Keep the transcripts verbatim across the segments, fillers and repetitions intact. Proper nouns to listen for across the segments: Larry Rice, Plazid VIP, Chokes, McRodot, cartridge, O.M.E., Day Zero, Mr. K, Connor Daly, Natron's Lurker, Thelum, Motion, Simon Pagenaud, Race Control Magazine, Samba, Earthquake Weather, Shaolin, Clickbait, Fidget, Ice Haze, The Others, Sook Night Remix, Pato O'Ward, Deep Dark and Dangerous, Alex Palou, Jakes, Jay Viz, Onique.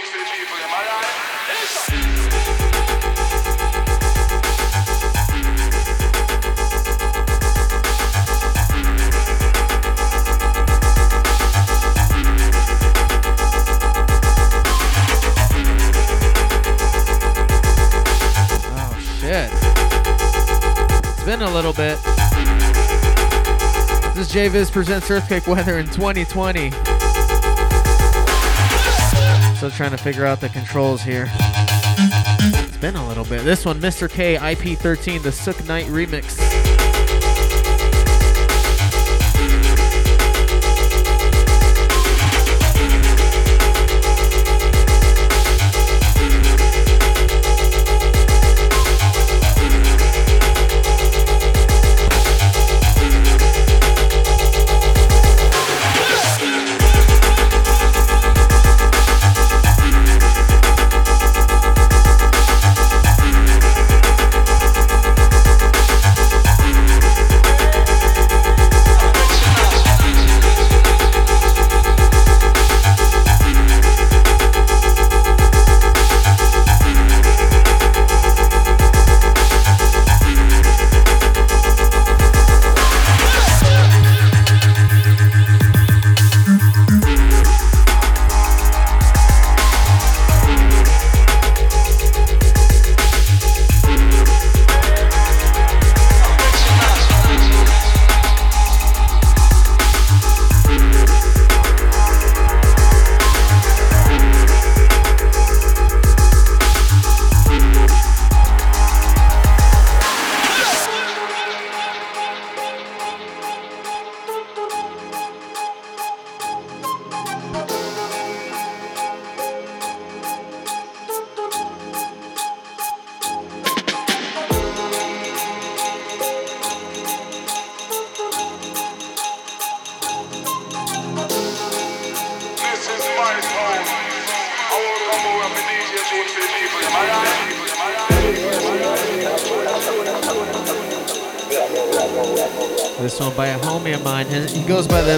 things for the people, am I right? Oh shit. It's been a little bit. This is Jay Viz presents Earthquake Weather in twenty twenty. Still trying to figure out the controls here. It's been a little bit. This one, Mister K, I P thirteen, the Sook Night Remix.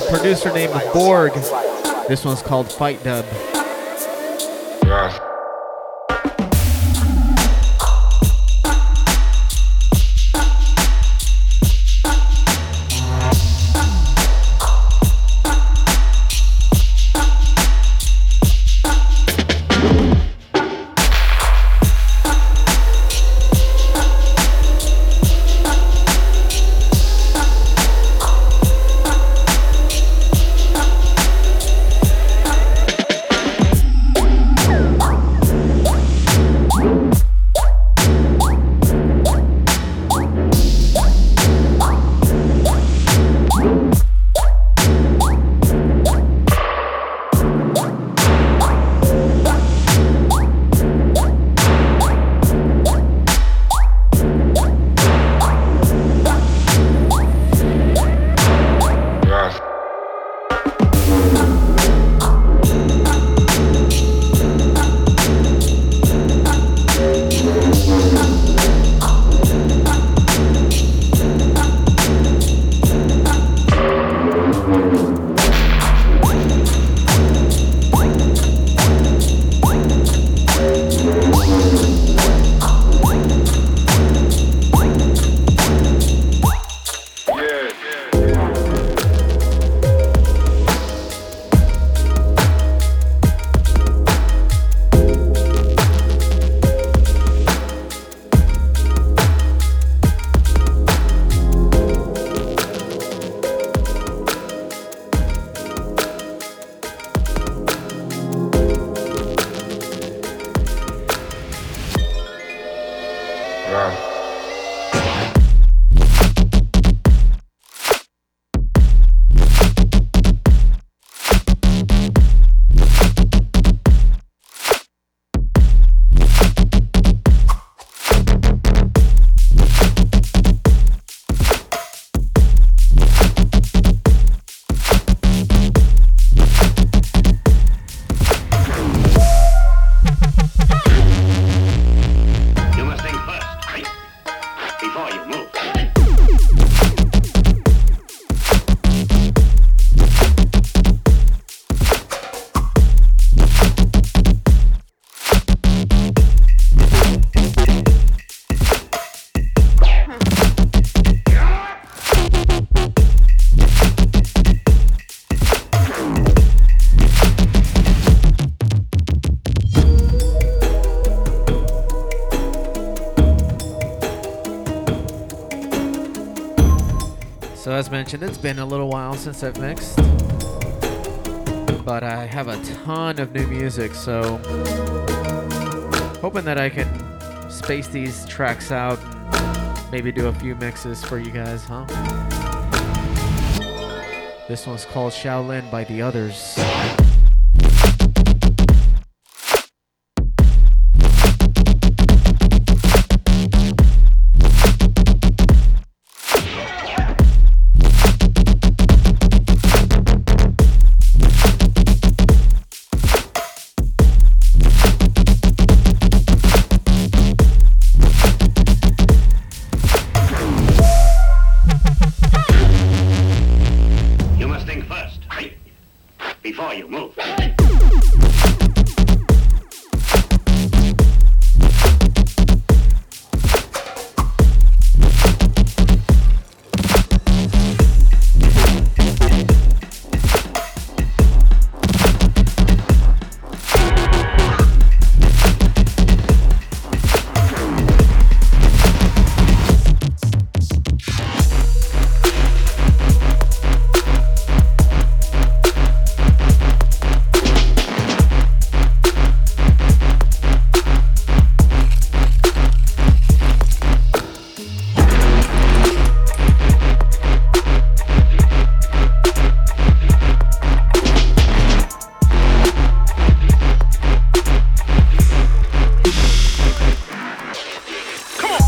Producer named Borg. This one's called Fight Dub. So as mentioned, it's been a little while since I've mixed, but I have a ton of new music, so hoping that I can space these tracks out, maybe do a few mixes for you guys, huh? This one's called Shaolin by The Others. Come on!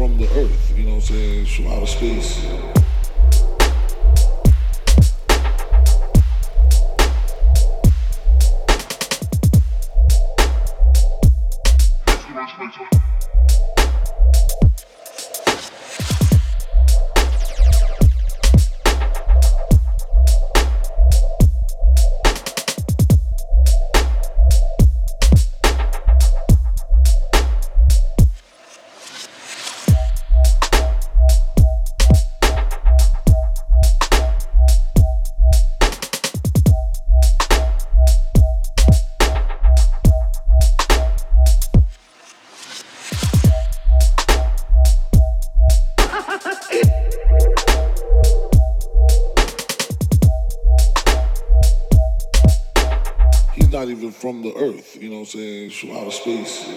from the earth, you know what I'm saying, from outer space. From the earth, you know what I'm saying, from outer space.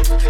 We'll be right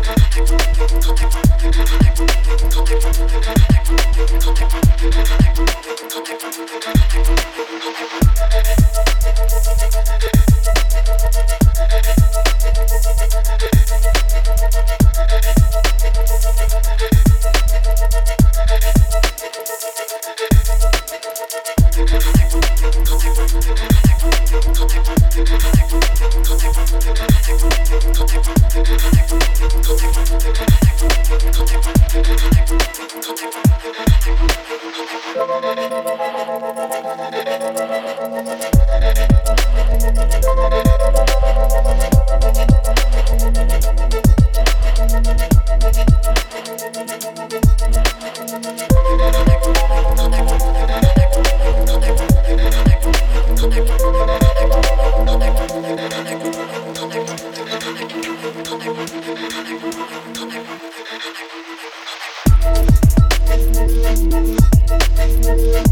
back.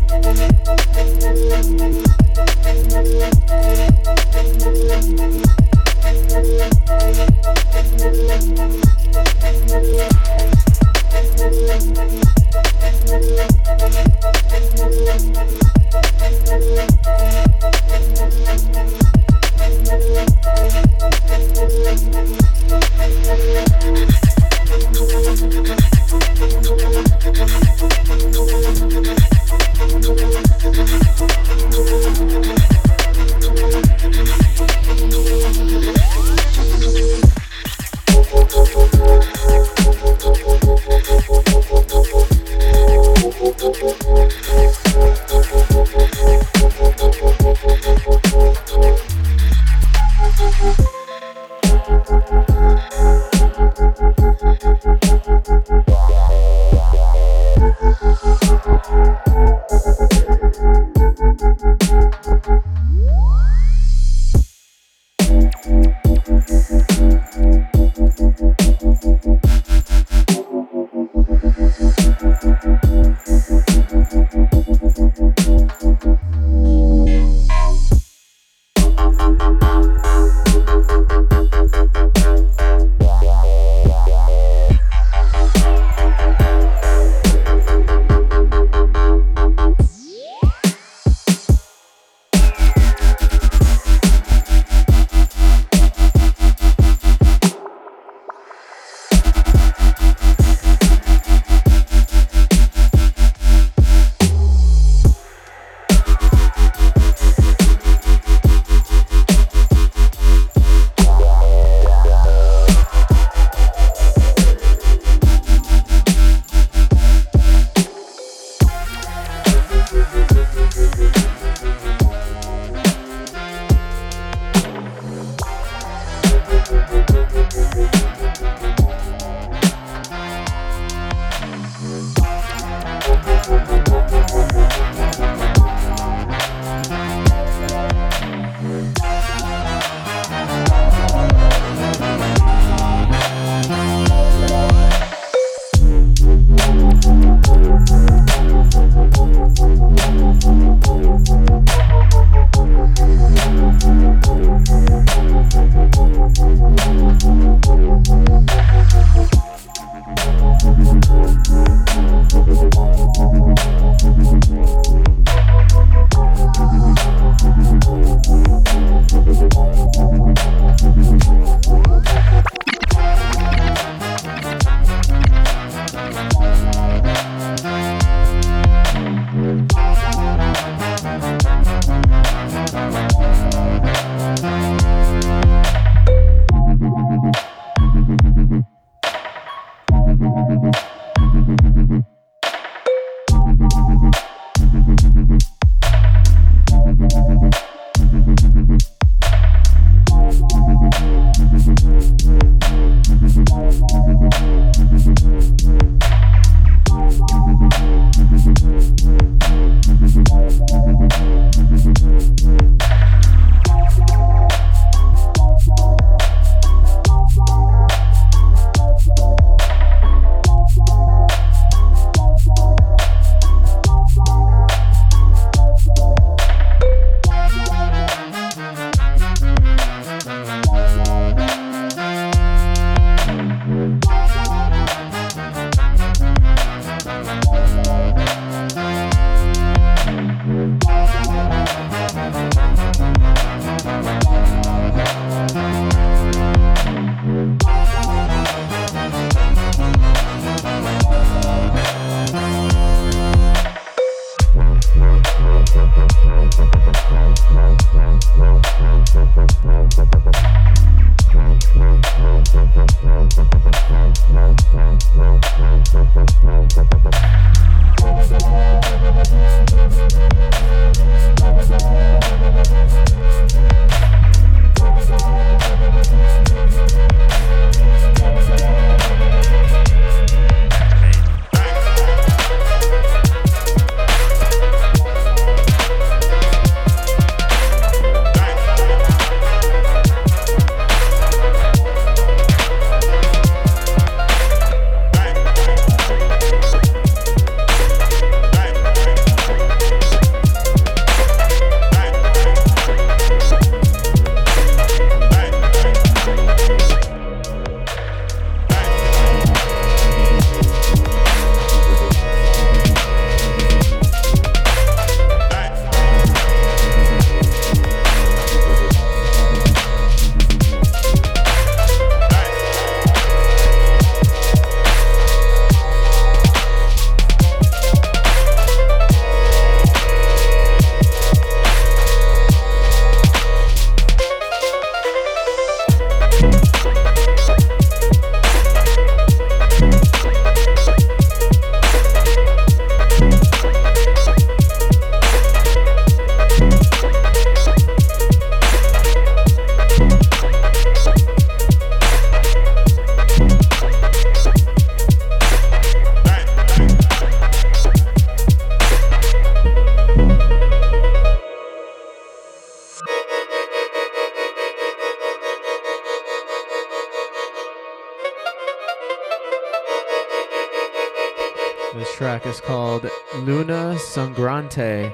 This track is called Luna Sangrante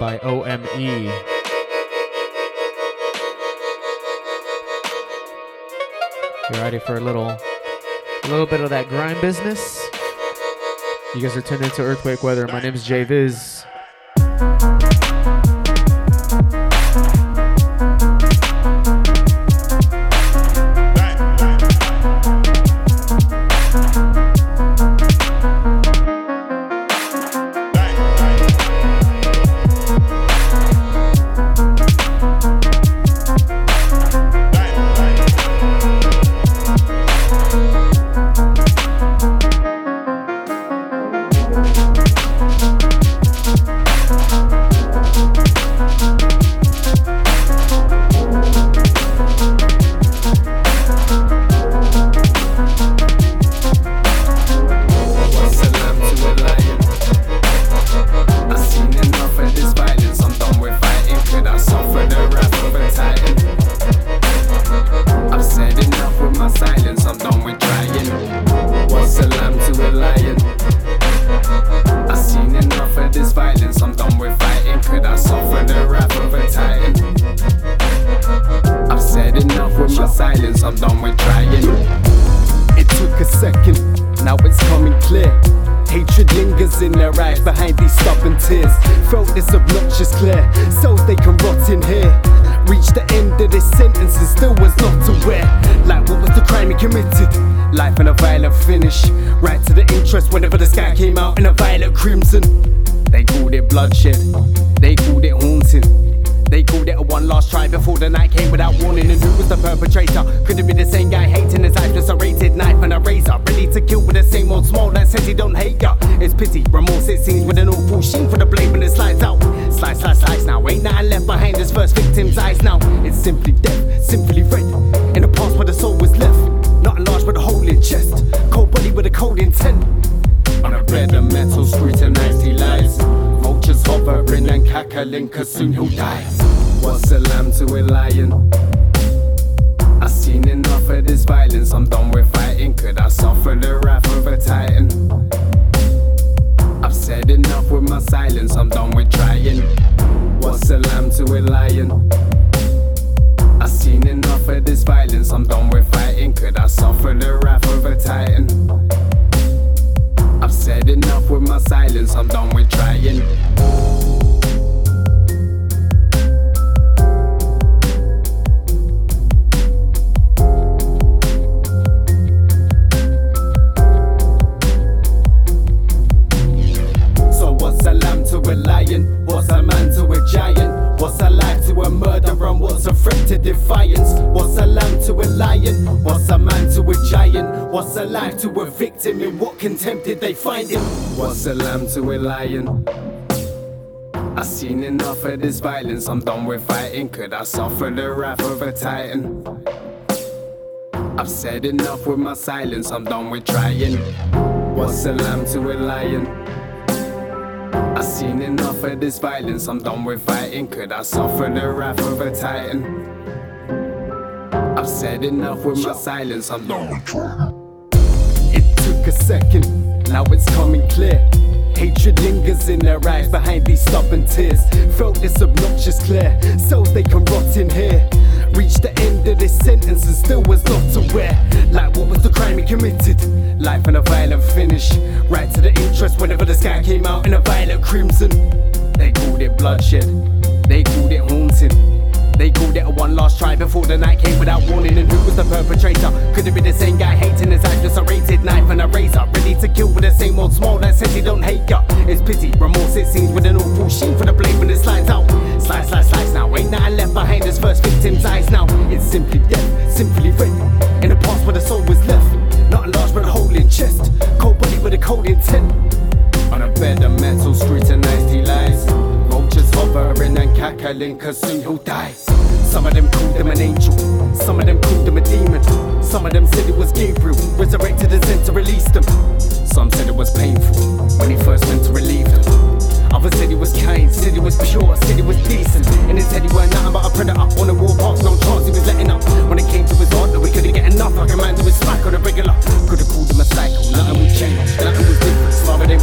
by O M E You ready for a little, a little bit of that grime business? You guys are tuned into Earthquake Weather. My name is Jay Viz. Violence, I'm done with fighting. Could I suffer the wrath of a titan? I've said enough with my silence, I'm done with trying. What's a lamb to a lion? I've seen enough of this violence, I'm done with fighting. Could I suffer the wrath of a titan? I've said enough with my silence, I'm done with trying. It took a second, now it's coming clear. Hatred lingers in their eyes behind these stubborn tears. Felt this obnoxious glare, souls they can rot in here. Reached the end of this sentence and still was not aware. Like what was the crime he committed? Life and a violent finish. Right to the interest whenever the sky came out in a violet crimson. They called it bloodshed, they called it haunting. They called it a one last try before the night came without warning. And who was the perpetrator? Could it be the same guy hating his life? Just a rated knife and a razor, ready to kill with the same old smile that says he don't hate ya. It's pity, remorse it seems, with an awful sheen for the blade when it slides out. Slice, slice, slice now, ain't nothing left behind his first victim's eyes now. It's simply death, simply rape. In the past where the soul was left, not a large but a hole in chest. Cold body with a cold intent. On a bed of metal, scrutinized he lies. Vultures hovering and cackling, cause soon he'll die. Some of them called him an angel, some of them called him a demon. Some of them said it was Gabriel, resurrected and sent to release them. Some said it was painful, when he first went to relieve them. Others said he was kind, said he was pure, said he was decent. In his head he weren't nothing but a predator. On the wall past, no chance he was letting up. When it came to his heart, we couldn't get enough. Like a man to his smack on a regular. Could've called him a psycho, nothing was changed, nothing was different. Smarter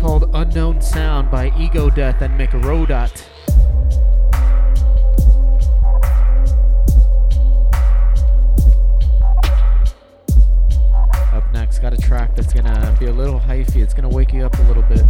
called Unknown Sound by Ego Death and McRodot. Up next, got a track that's gonna be a little hyphy. It's gonna wake you up a little bit.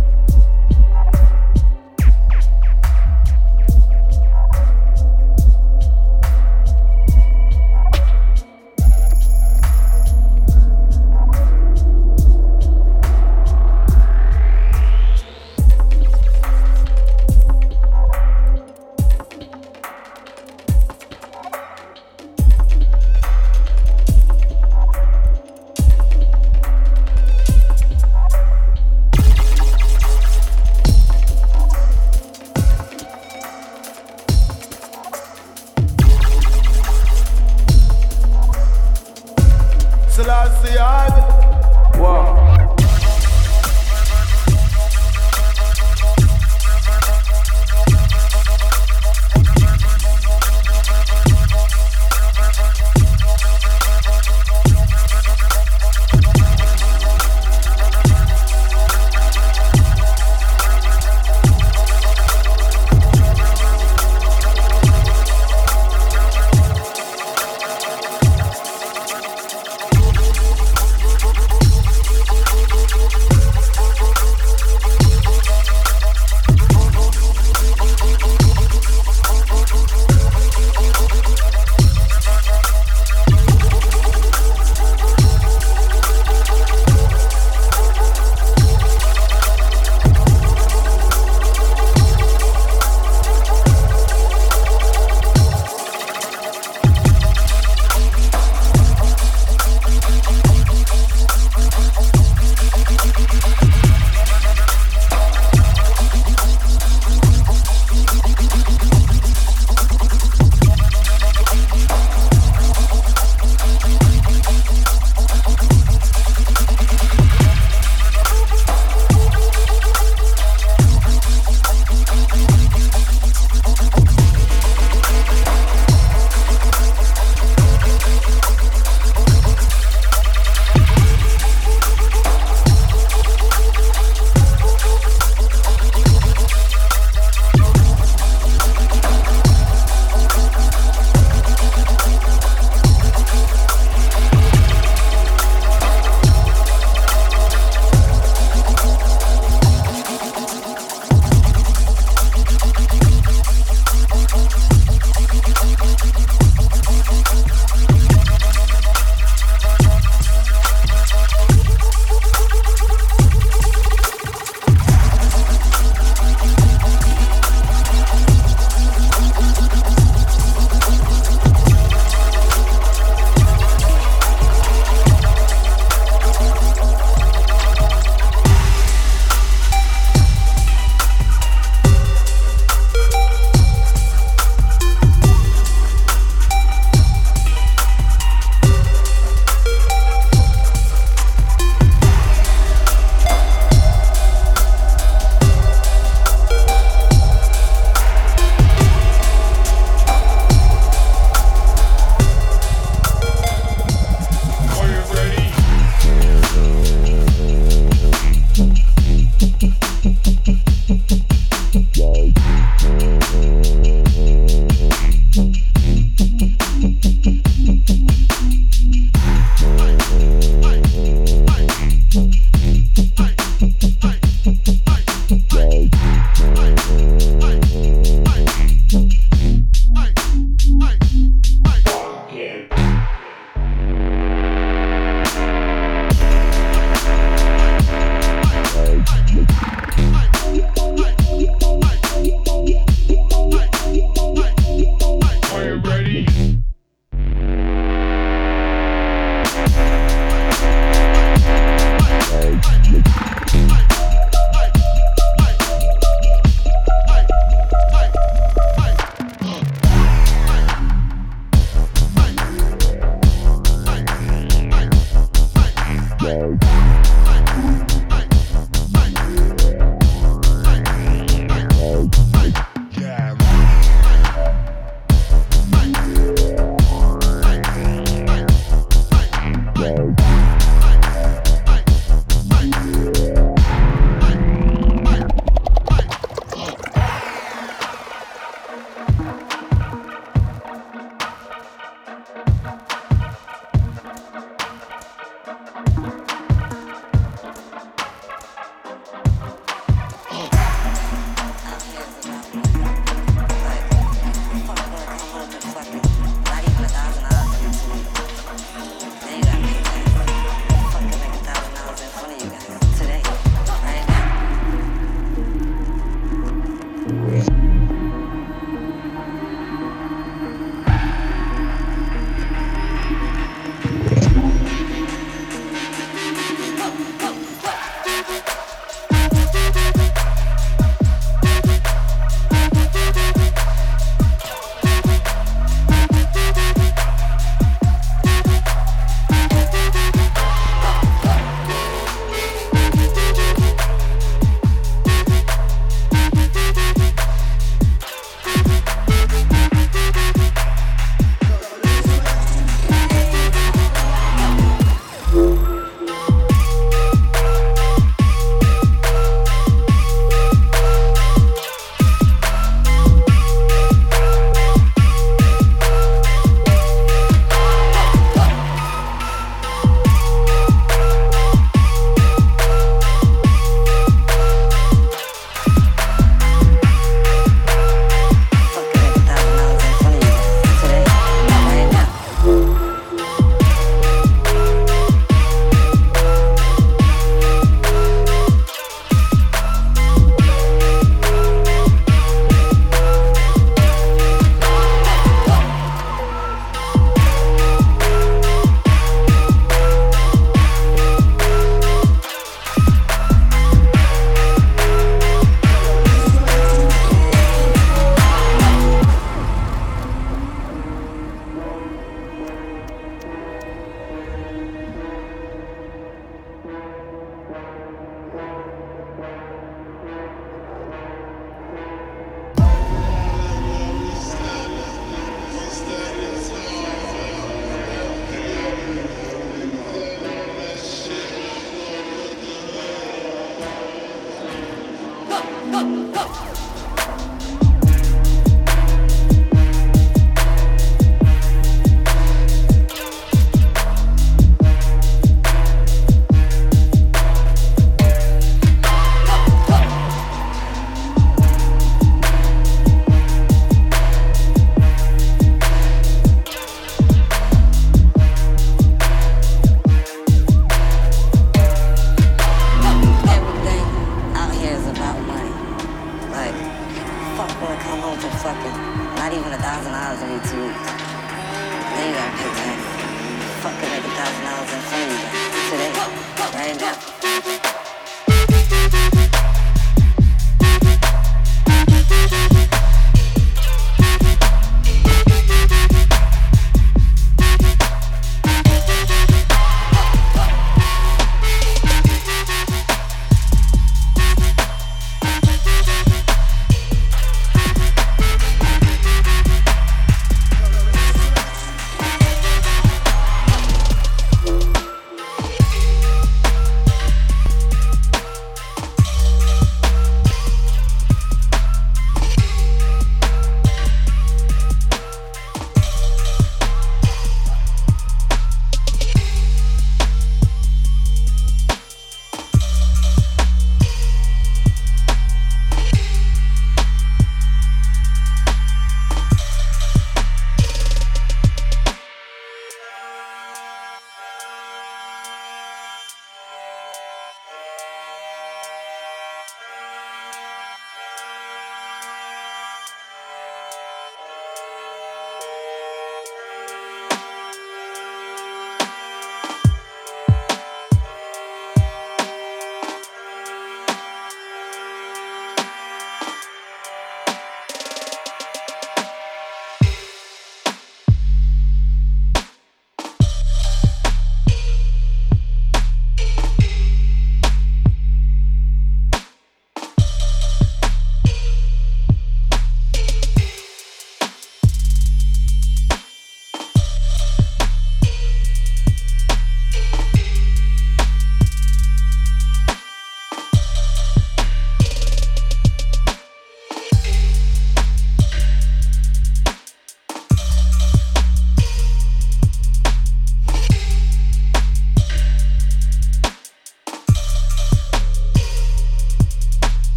not even a thousand dollars every two weeks. Then you gotta pay that. Fuck it, like a thousand dollars in front of you today, right now.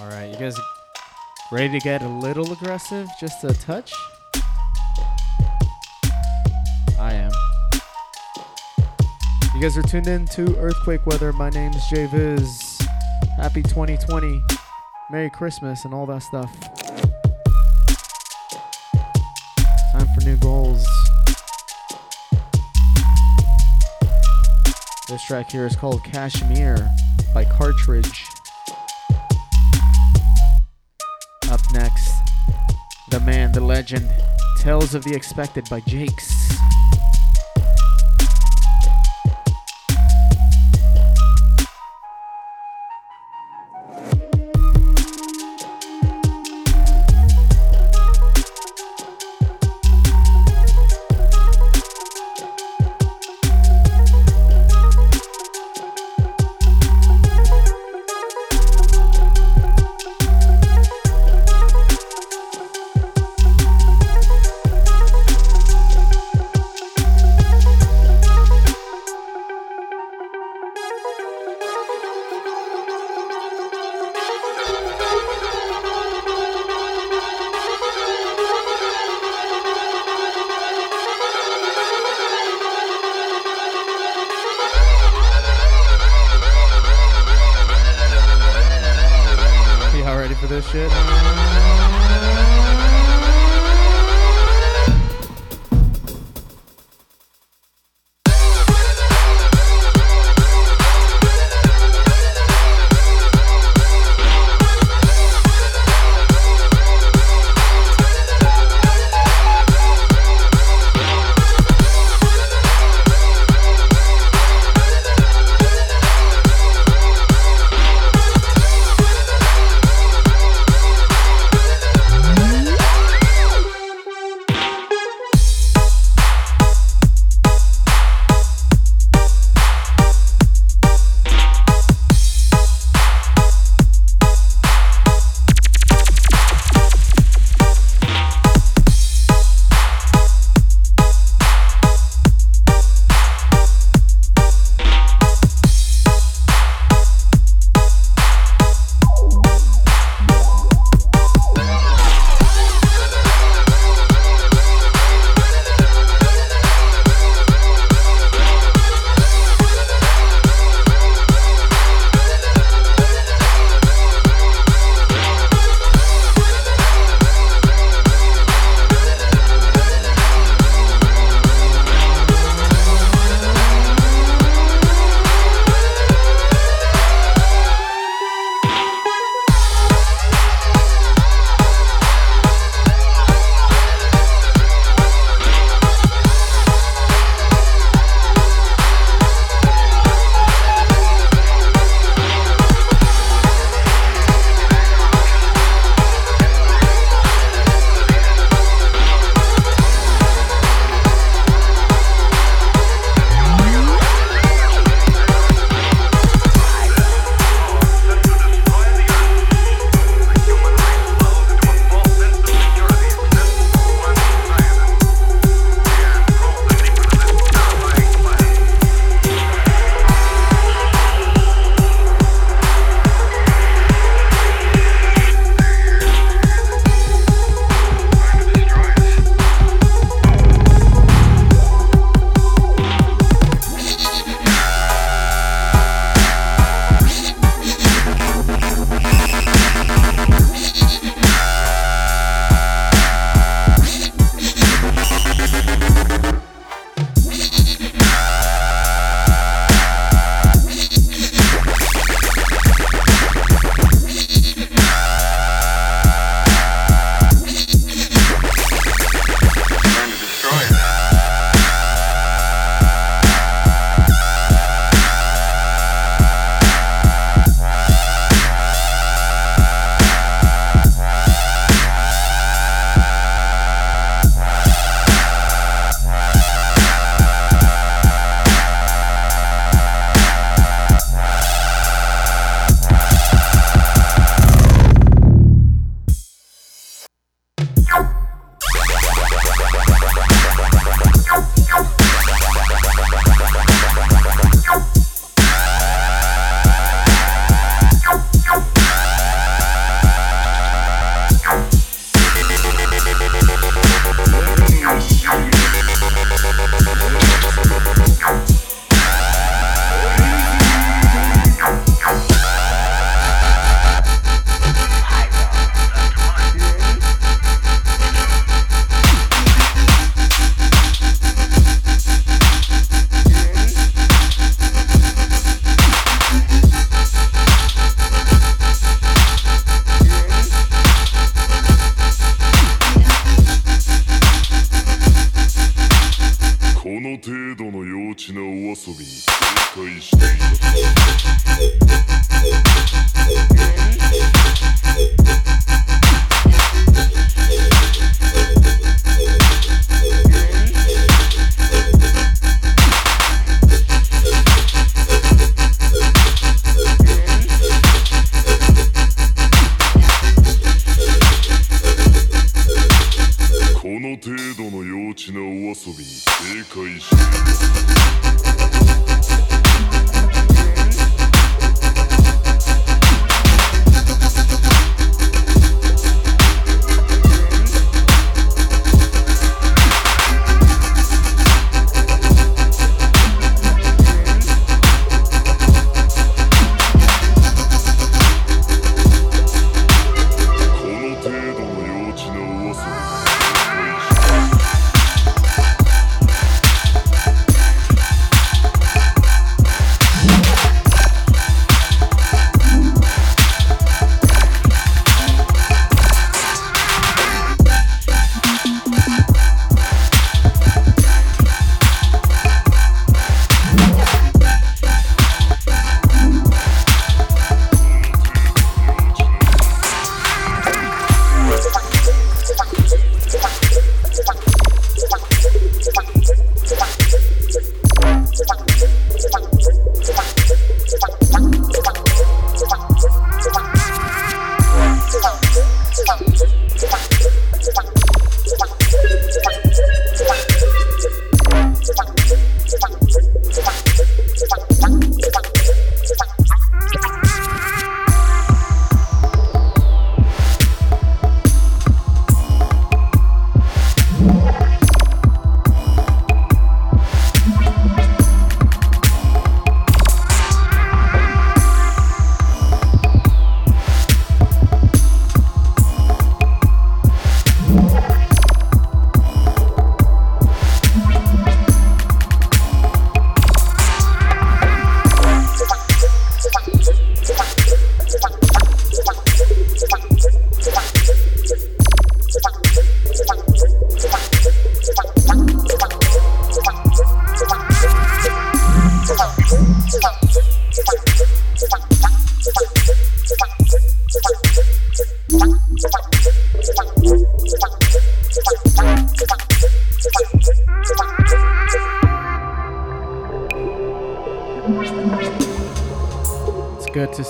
All right, you guys ready to get a little aggressive? Just a touch? I am. You guys are tuned in to Earthquake Weather. My name's Jay Viz. Happy twenty twenty. Merry Christmas and all that stuff. Time for new goals. This track here is called Cashmere by Cartridge. Up next, the man, the legend, Tales of the Expected by Jakes.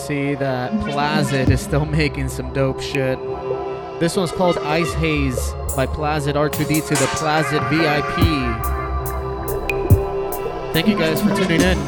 See that Plazid is still making some dope shit. This one's called Ice Haze by Plazid R two D two, the Plazid V I P. Thank you guys for tuning in.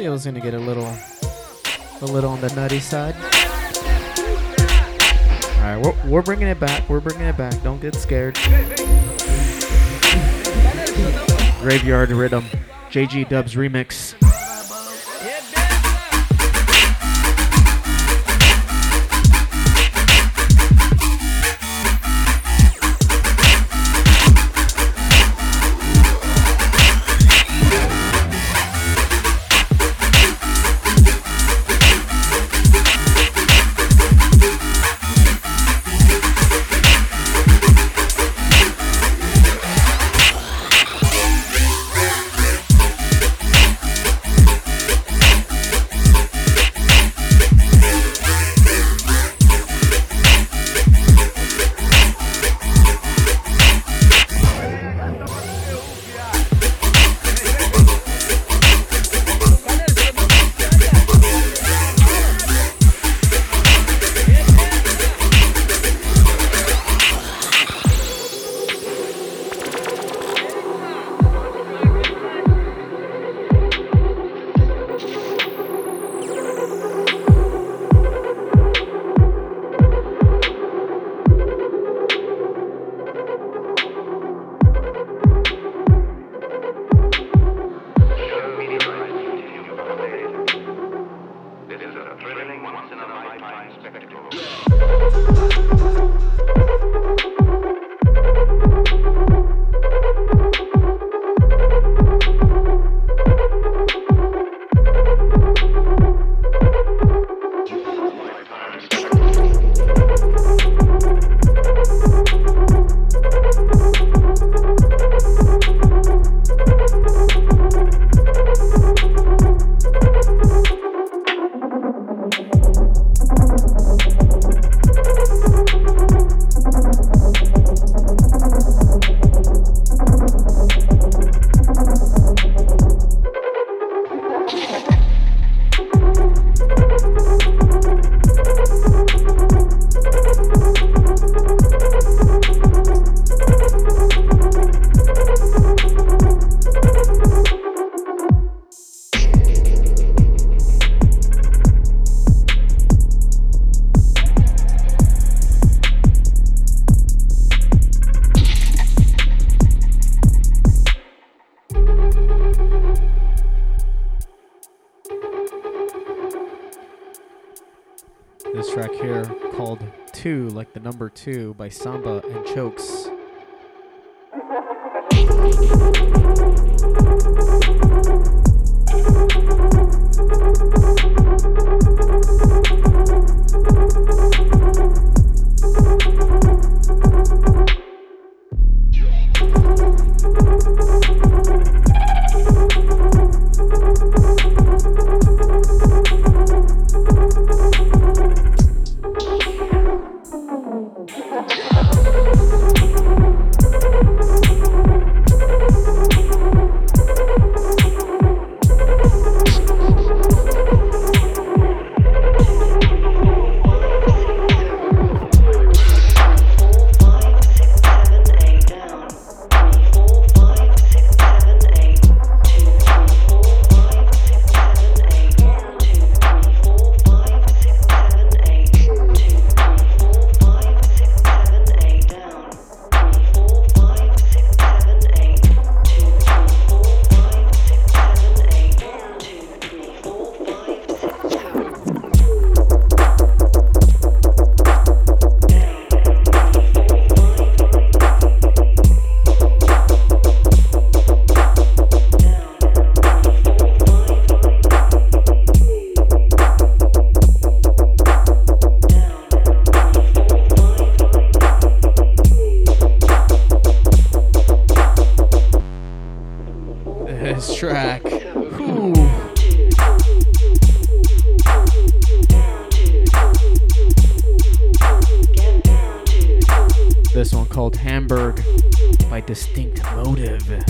I was gonna get a little a little on the nutty side. Alright, we're, we're bringing it back. We're bringing it back. Don't get scared. Graveyard Rhythm, J G Dubs remix. this track here called Two, like the number two, by Samba and Chokes. Distinct motive.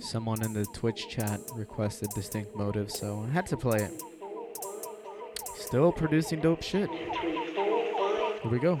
Someone in the Twitch chat requested Distinct Motive, so I had to play it. Still producing dope shit. Here we go.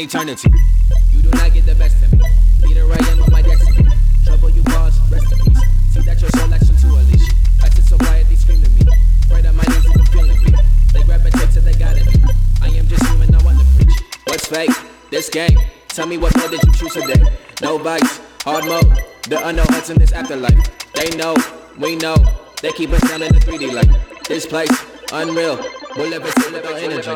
Eternity. You do not get the best of me. Leader I am on my destiny. Trouble you cause, rest in peace. See that your soul action to unleash. I sit so quietly screaming me. Right on my knees and I'm feeling me. They grab a tip till they got at me. I am just human, I want to preach. What's fake? This game. Tell me what more did you choose today? No bites, hard mode. The unknown hearts in this afterlife. They know, we know. They keep us down in the three D light. This place, unreal. We'll never see without energy.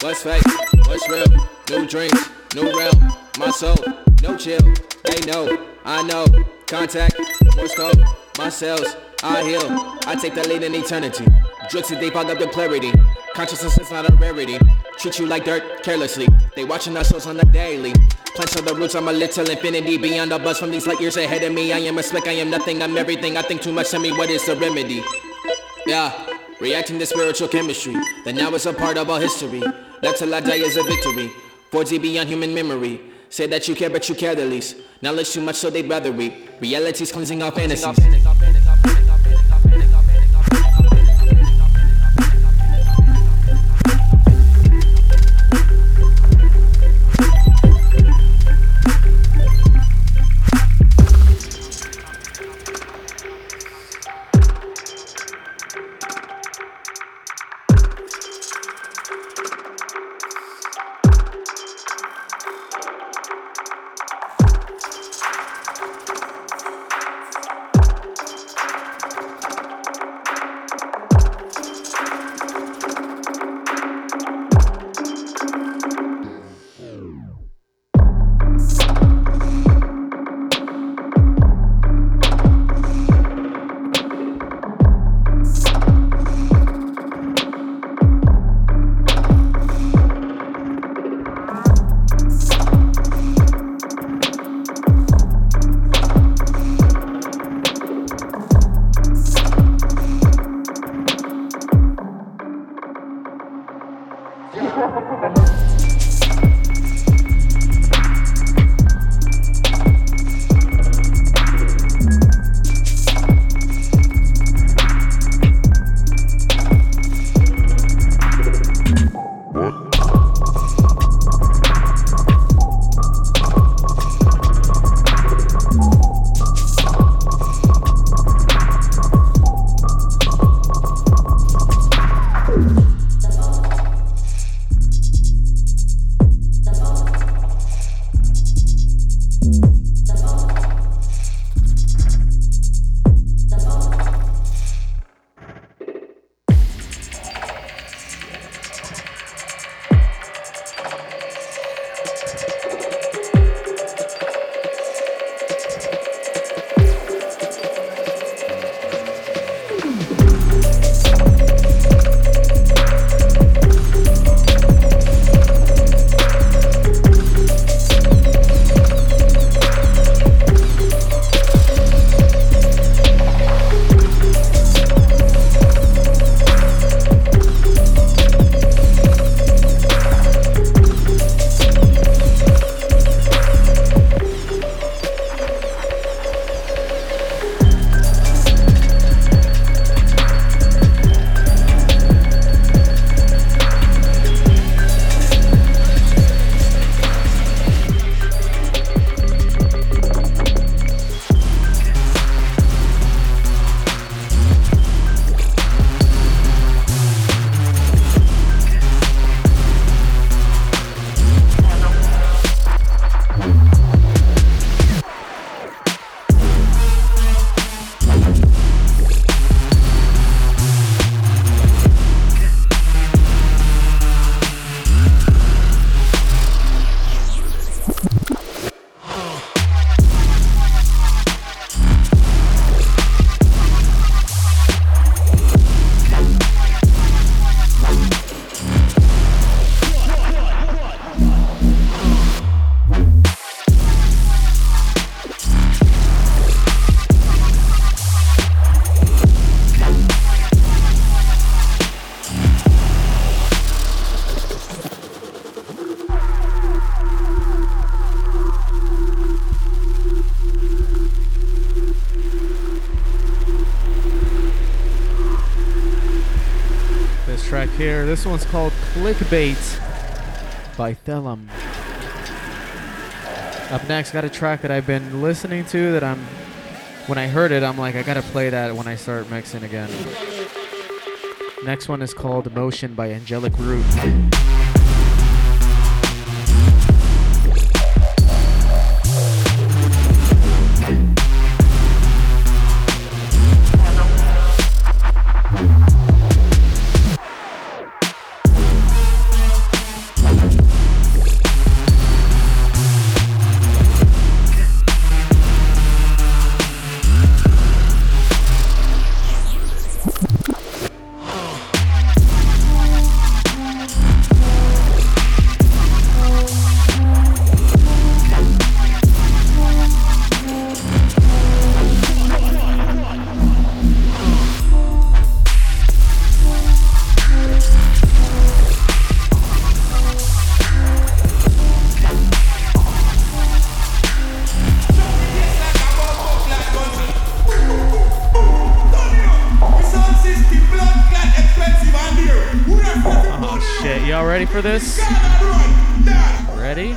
What's fake? What's real? New dreams, new realm. My soul, no chill. They know, I know. Contact, Morse code. My cells, I heal. I take the lead in eternity. Drooks and deep, I love the clarity. Consciousness is not a rarity. Treat you like dirt carelessly. They watching our shows on the daily. Plants are the roots, I'm a little infinity. Beyond the buzz from these light years ahead of me. I am a speck, I am nothing, I'm everything. I think too much of me, what is the remedy? Yeah, reacting to spiritual chemistry. That now is a part of all history. Left till I die is a victory. four G beyond human memory. Say that you care, but you care the least. Knowledge too much, so they'd rather read. Reality's cleansing all fantasies. Here, this one's called Clickbait by Thelum. Up next, got a track that I've been listening to that I'm, when I heard it, I'm like, I gotta play that when I start mixing again. Next one is called Motion by Angelic Roots. for this. Ready?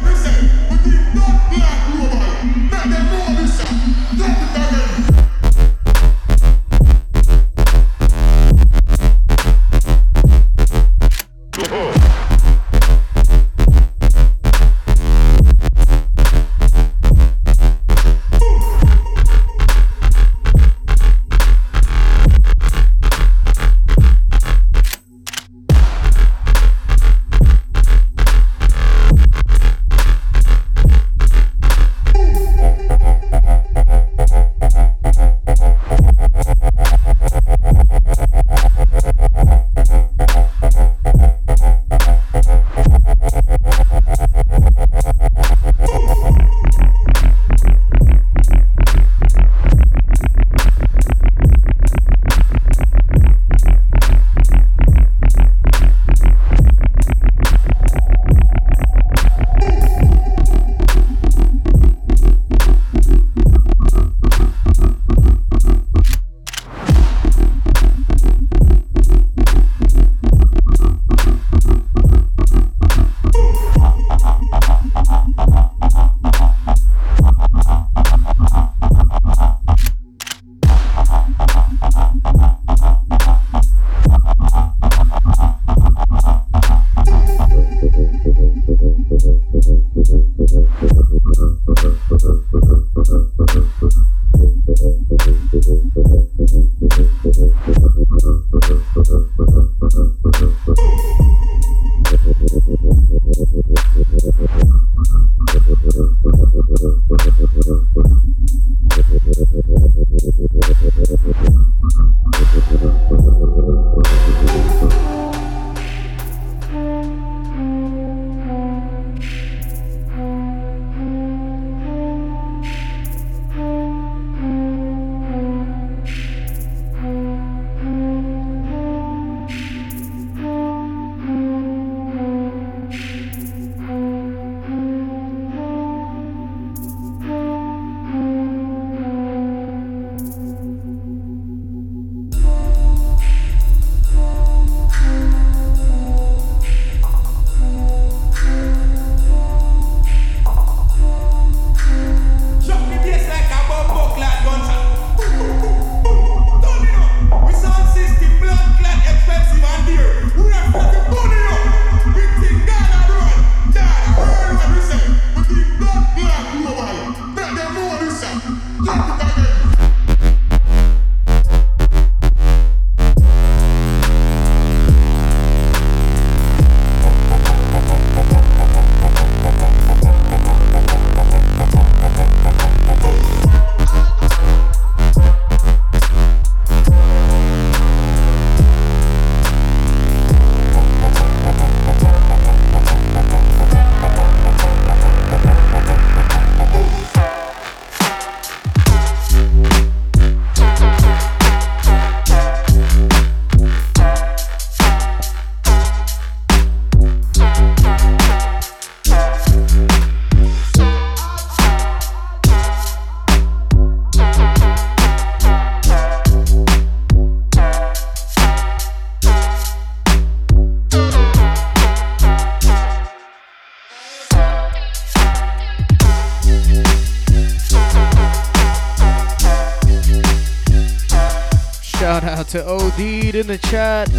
To O D in the chat.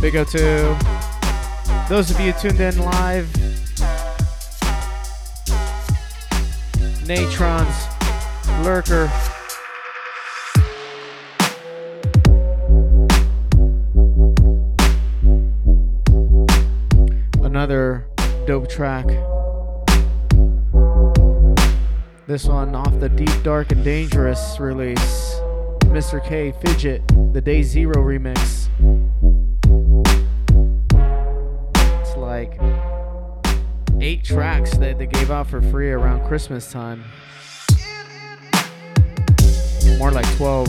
Big up to those of you tuned in live. Natron's Lurker. Another dope track. This one off the Deep Dark and Dangerous release, Mister K, Fidget, the Day Zero remix. It's like eight tracks that they gave out for free around Christmas time. More like twelve.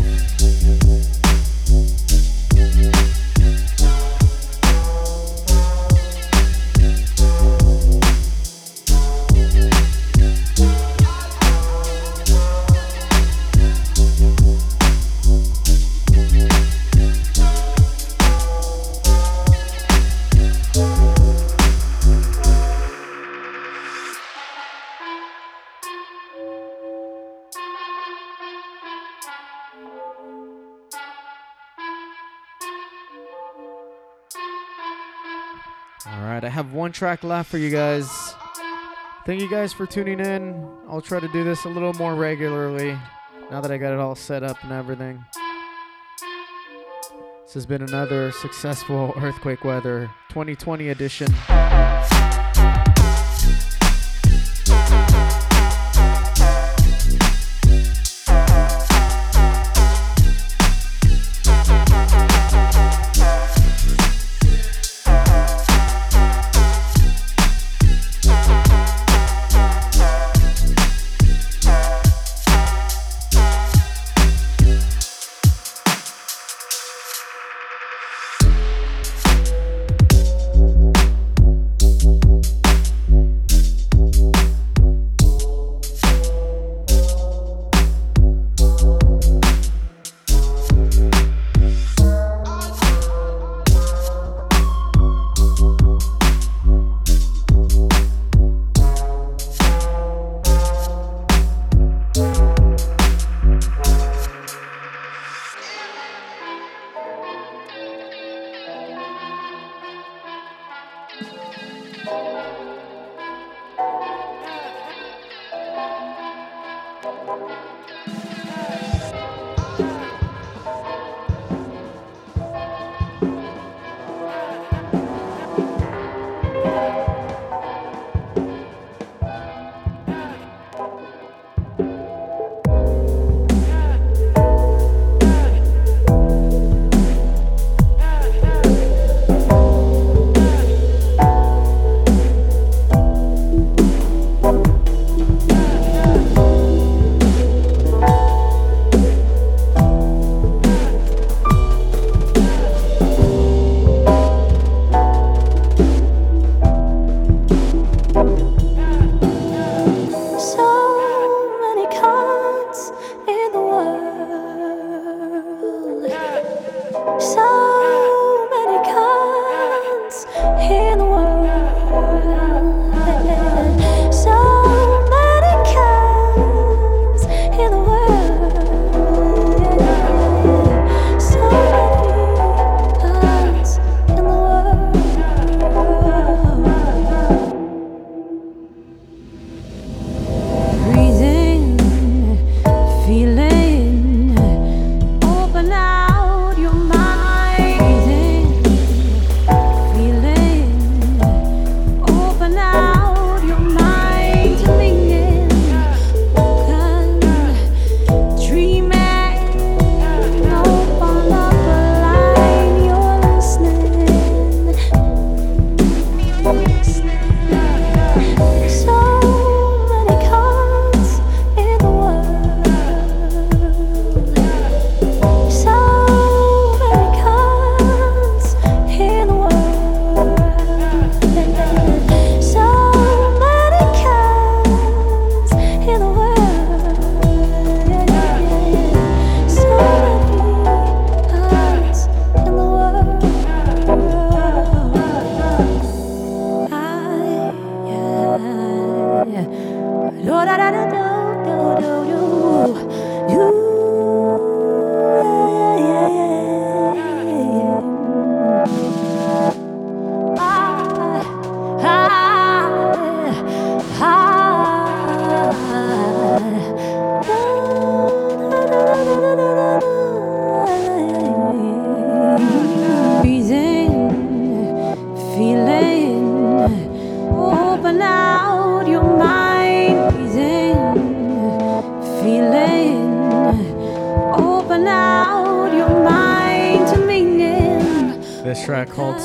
Alright, I have one track left for you guys. Thank you guys for tuning in. I'll try to do this a little more regularly now that I got it all set up and everything. This has been another successful Earthquake Weather twenty twenty edition.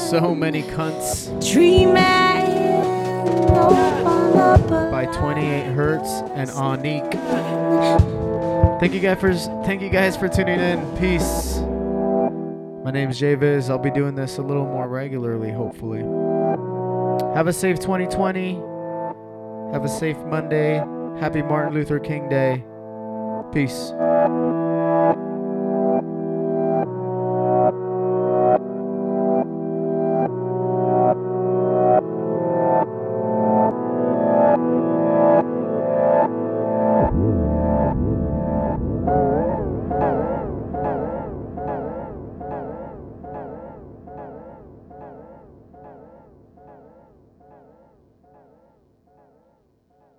So many cunts by twenty-eight hertz and Onique. Thank you guys for thank you guys for tuning in. Peace. My name is Jay Viz. I'll be doing this a little more regularly, hopefully. Have a safe twenty twenty. Have a safe Monday. Happy Martin Luther King Day. Peace.